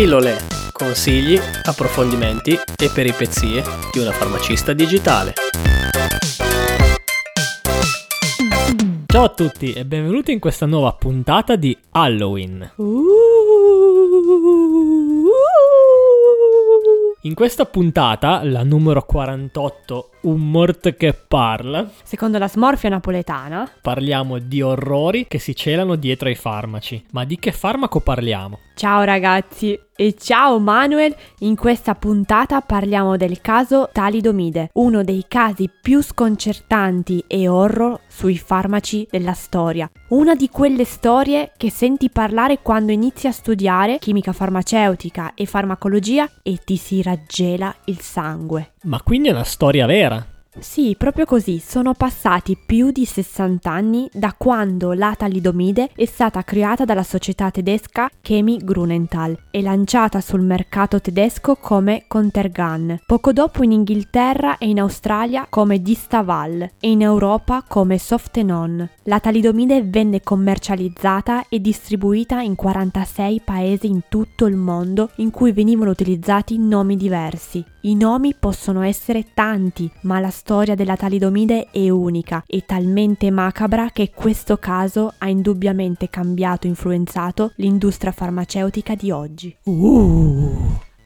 Pillole, consigli, approfondimenti e peripezie di una farmacista digitale. Ciao a tutti e benvenuti in questa nuova puntata di Halloween. In questa puntata, la numero 48, un mort che parla, secondo la smorfia napoletana, parliamo di orrori che si celano dietro ai farmaci. Ma di che farmaco parliamo? Ciao ragazzi e ciao Manuel, in questa puntata parliamo del caso Talidomide, uno dei casi più sconcertanti e horror sui farmaci della storia. Una di quelle storie che senti parlare quando inizi a studiare chimica farmaceutica e farmacologia e ti si raggela il sangue. Ma quindi è una storia vera? Sì, proprio così, sono passati più di 60 anni da quando la talidomide è stata creata dalla società tedesca Chemie Grunenthal e lanciata sul mercato tedesco come Contergan, poco dopo in Inghilterra e in Australia come Distaval e in Europa come Softenon. La talidomide venne commercializzata e distribuita in 46 paesi in tutto il mondo in cui venivano utilizzati nomi diversi. I nomi possono essere tanti, ma la storia della talidomide è unica e talmente macabra che questo caso ha indubbiamente cambiato e influenzato l'industria farmaceutica di oggi.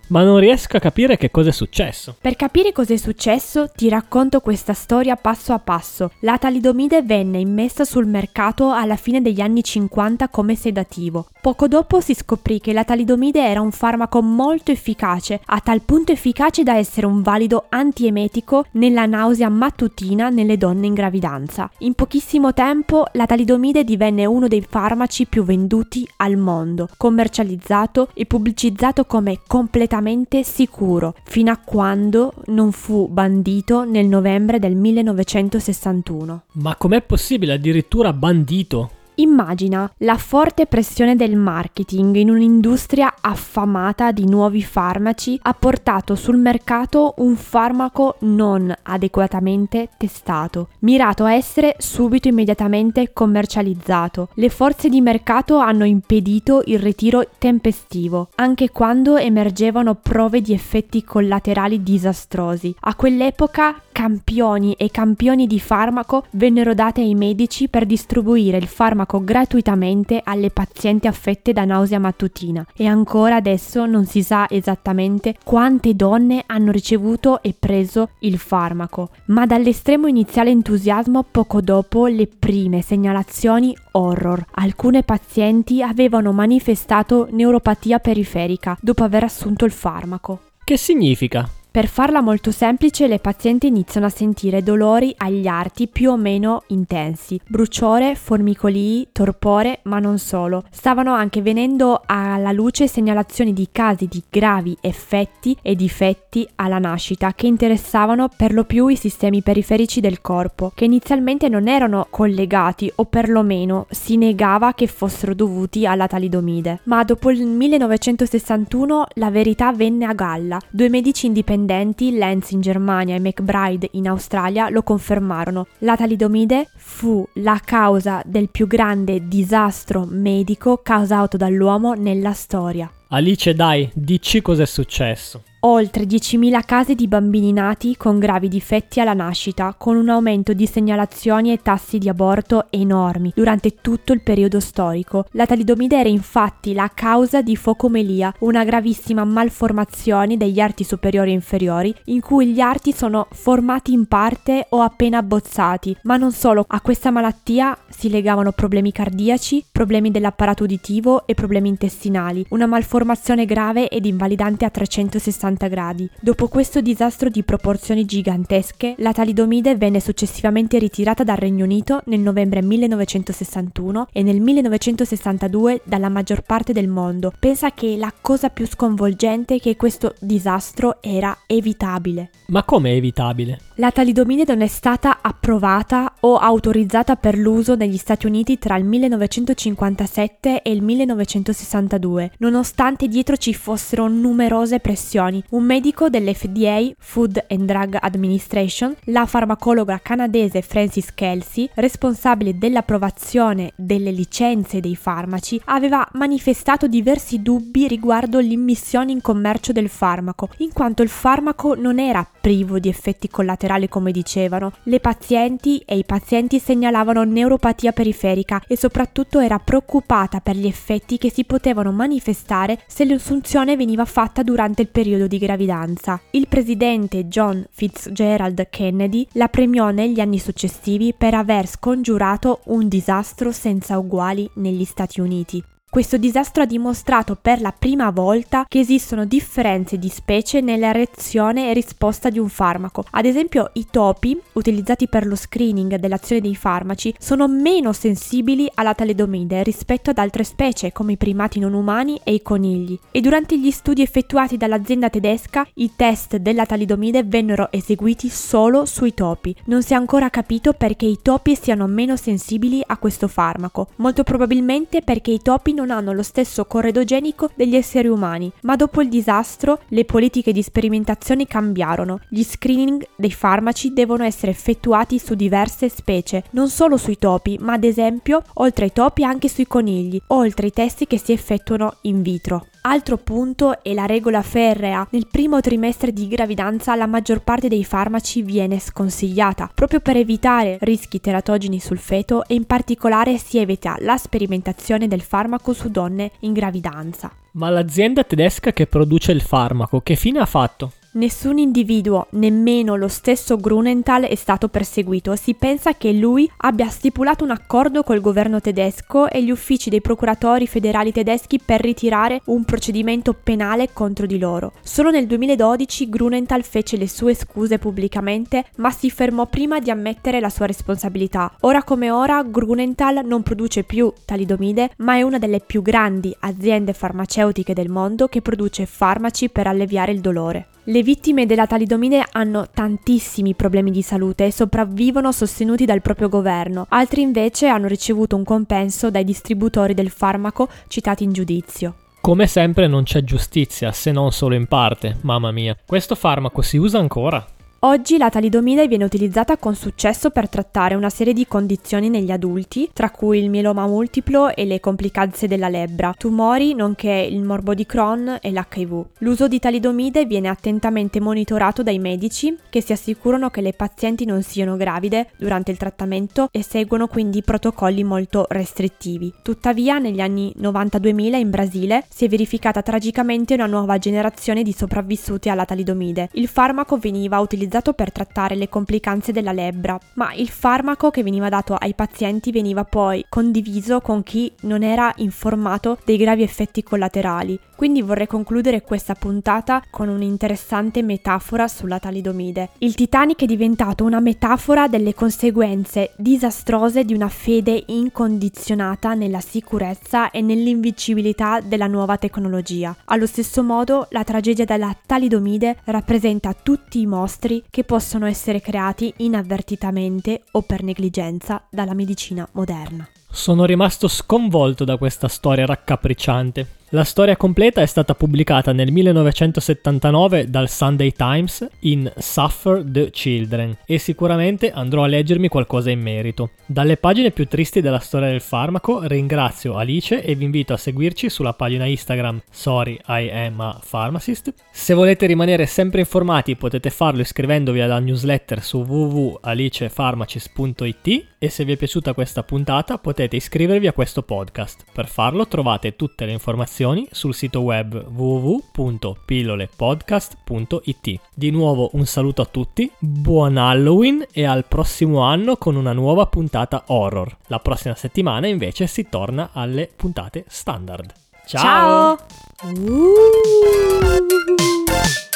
Ma non riesco a capire che cosa è successo. Per capire cosa è successo ti racconto questa storia passo a passo. La talidomide venne immessa sul mercato alla fine degli anni 50 come sedativo. Poco dopo si scoprì che la talidomide era un farmaco molto efficace, a tal punto efficace da essere un valido antiemetico nella nausea mattutina nelle donne in gravidanza. In pochissimo tempo la talidomide divenne uno dei farmaci più venduti al mondo, commercializzato e pubblicizzato come completamente sicuro, fino a quando non fu bandito nel novembre del 1961. Ma com'è possibile, addirittura bandito? Immagina la forte pressione del marketing in un'industria affamata di nuovi farmaci ha portato sul mercato un farmaco non adeguatamente testato, mirato a essere subito immediatamente commercializzato. Le forze di mercato hanno impedito il ritiro tempestivo, anche quando emergevano prove di effetti collaterali disastrosi. A quell'epoca campioni e campioni di farmaco vennero date ai medici per distribuire il farmaco gratuitamente alle pazienti affette da nausea mattutina, e ancora adesso non si sa esattamente quante donne hanno ricevuto e preso il farmaco. Ma dall'estremo iniziale entusiasmo poco dopo le prime segnalazioni horror. Alcune pazienti avevano manifestato neuropatia periferica dopo aver assunto il farmaco. Che significa? Per farla molto semplice, le pazienti iniziano a sentire dolori agli arti più o meno intensi, bruciore, formicolii, torpore, ma non solo. Stavano anche venendo alla luce segnalazioni di casi di gravi effetti e difetti alla nascita che interessavano per lo più i sistemi periferici del corpo, che inizialmente non erano collegati o perlomeno si negava che fossero dovuti alla talidomide. Ma dopo il 1961 la verità venne a galla. Due medici indipendenti, Lenz in Germania e McBride in Australia, lo confermarono. La talidomide fu la causa del più grande disastro medico causato dall'uomo nella storia. Alice, dai, dici cos'è successo. Oltre 10.000 casi di bambini nati con gravi difetti alla nascita, con un aumento di segnalazioni e tassi di aborto enormi durante tutto il periodo storico. La talidomide era infatti la causa di focomelia, una gravissima malformazione degli arti superiori e inferiori, in cui gli arti sono formati in parte o appena abbozzati. Ma non solo, a questa malattia si legavano problemi cardiaci, problemi dell'apparato uditivo e problemi intestinali, una malformazione grave ed invalidante a 360 gradi. Dopo questo disastro di proporzioni gigantesche, la talidomide venne successivamente ritirata dal Regno Unito nel novembre 1961 e nel 1962 dalla maggior parte del mondo. Pensa che la cosa più sconvolgente è che questo disastro era evitabile. Ma come è evitabile? La talidomide non è stata approvata o autorizzata per l'uso negli Stati Uniti tra il 1957 e il 1962, nonostante dietro ci fossero numerose pressioni anni, un medico dell'FDA, Food and Drug Administration, la farmacologa canadese Francis Kelsey, responsabile dell'approvazione delle licenze dei farmaci, aveva manifestato diversi dubbi riguardo l'immissione in commercio del farmaco, in quanto il farmaco non era privo di effetti collaterali come dicevano. Le pazienti e i pazienti segnalavano neuropatia periferica e soprattutto era preoccupata per gli effetti che si potevano manifestare se l'assunzione veniva fatta durante il periodo di gravidanza. Il presidente John Fitzgerald Kennedy la premiò negli anni successivi per aver scongiurato un disastro senza uguali negli Stati Uniti. Questo disastro ha dimostrato per la prima volta che esistono differenze di specie nella reazione e risposta di un farmaco. Ad esempio, i topi, utilizzati per lo screening dell'azione dei farmaci, sono meno sensibili alla talidomide rispetto ad altre specie come i primati non umani e i conigli. E durante gli studi effettuati dall'azienda tedesca, i test della talidomide vennero eseguiti solo sui topi. Non si è ancora capito perché i topi siano meno sensibili a questo farmaco. Molto probabilmente perché i topi non hanno lo stesso corredo genico degli esseri umani, ma dopo il disastro le politiche di sperimentazione cambiarono. Gli screening dei farmaci devono essere effettuati su diverse specie, non solo sui topi, ma ad esempio oltre ai topi anche sui conigli, oltre ai test che si effettuano in vitro. Altro punto è la regola ferrea. Nel primo trimestre di gravidanza la maggior parte dei farmaci viene sconsigliata, proprio per evitare rischi teratogeni sul feto e in particolare si evita la sperimentazione del farmaco su donne in gravidanza. Ma l'azienda tedesca che produce il farmaco, che fine ha fatto? Nessun individuo, nemmeno lo stesso Grunenthal, è stato perseguito. Si pensa che lui abbia stipulato un accordo col governo tedesco e gli uffici dei procuratori federali tedeschi per ritirare un procedimento penale contro di loro. Solo nel 2012 Grunenthal fece le sue scuse pubblicamente, ma si fermò prima di ammettere la sua responsabilità. Ora come ora Grunenthal non produce più talidomide, ma è una delle più grandi aziende farmaceutiche del mondo che produce farmaci per alleviare il dolore. Le vittime della talidomide hanno tantissimi problemi di salute e sopravvivono sostenuti dal proprio governo. Altri invece hanno ricevuto un compenso dai distributori del farmaco citati in giudizio. Come sempre non c'è giustizia, se non solo in parte. Mamma mia, questo farmaco si usa ancora? Oggi la talidomide viene utilizzata con successo per trattare una serie di condizioni negli adulti, tra cui il mieloma multiplo e le complicanze della lebbra, tumori nonché il morbo di Crohn e l'HIV. L'uso di talidomide viene attentamente monitorato dai medici che si assicurano che le pazienti non siano gravide durante il trattamento e seguono quindi protocolli molto restrittivi. Tuttavia negli anni 92.000 in Brasile si è verificata tragicamente una nuova generazione di sopravvissuti alla talidomide. Il farmaco veniva utilizzato per trattare le complicanze della lebbra, ma il farmaco che veniva dato ai pazienti veniva poi condiviso con chi non era informato dei gravi effetti collaterali. Quindi vorrei concludere questa puntata con un'interessante metafora sulla talidomide. Il Titanic è diventato una metafora delle conseguenze disastrose di una fede incondizionata nella sicurezza e nell'invincibilità della nuova tecnologia. Allo stesso modo, la tragedia della talidomide rappresenta tutti i mostri che possono essere creati inavvertitamente o per negligenza dalla medicina moderna. Sono rimasto sconvolto da questa storia raccapricciante. La storia completa è stata pubblicata nel 1979 dal Sunday Times in Suffer the Children e sicuramente andrò a leggermi qualcosa in merito. Dalle pagine più tristi della storia del farmaco ringrazio Alice e vi invito a seguirci sulla pagina Instagram Sorry I am a Pharmacist. Se volete rimanere sempre informati potete farlo iscrivendovi alla newsletter su www.alicepharmacist.it e se vi è piaciuta questa puntata potete iscrivervi a questo podcast. Per farlo trovate tutte le informazioni sul sito web www.pillolepodcast.it. Di nuovo un saluto a tutti, buon Halloween e al prossimo anno con una nuova puntata horror. La prossima settimana invece si torna alle puntate standard. Ciao! Ciao.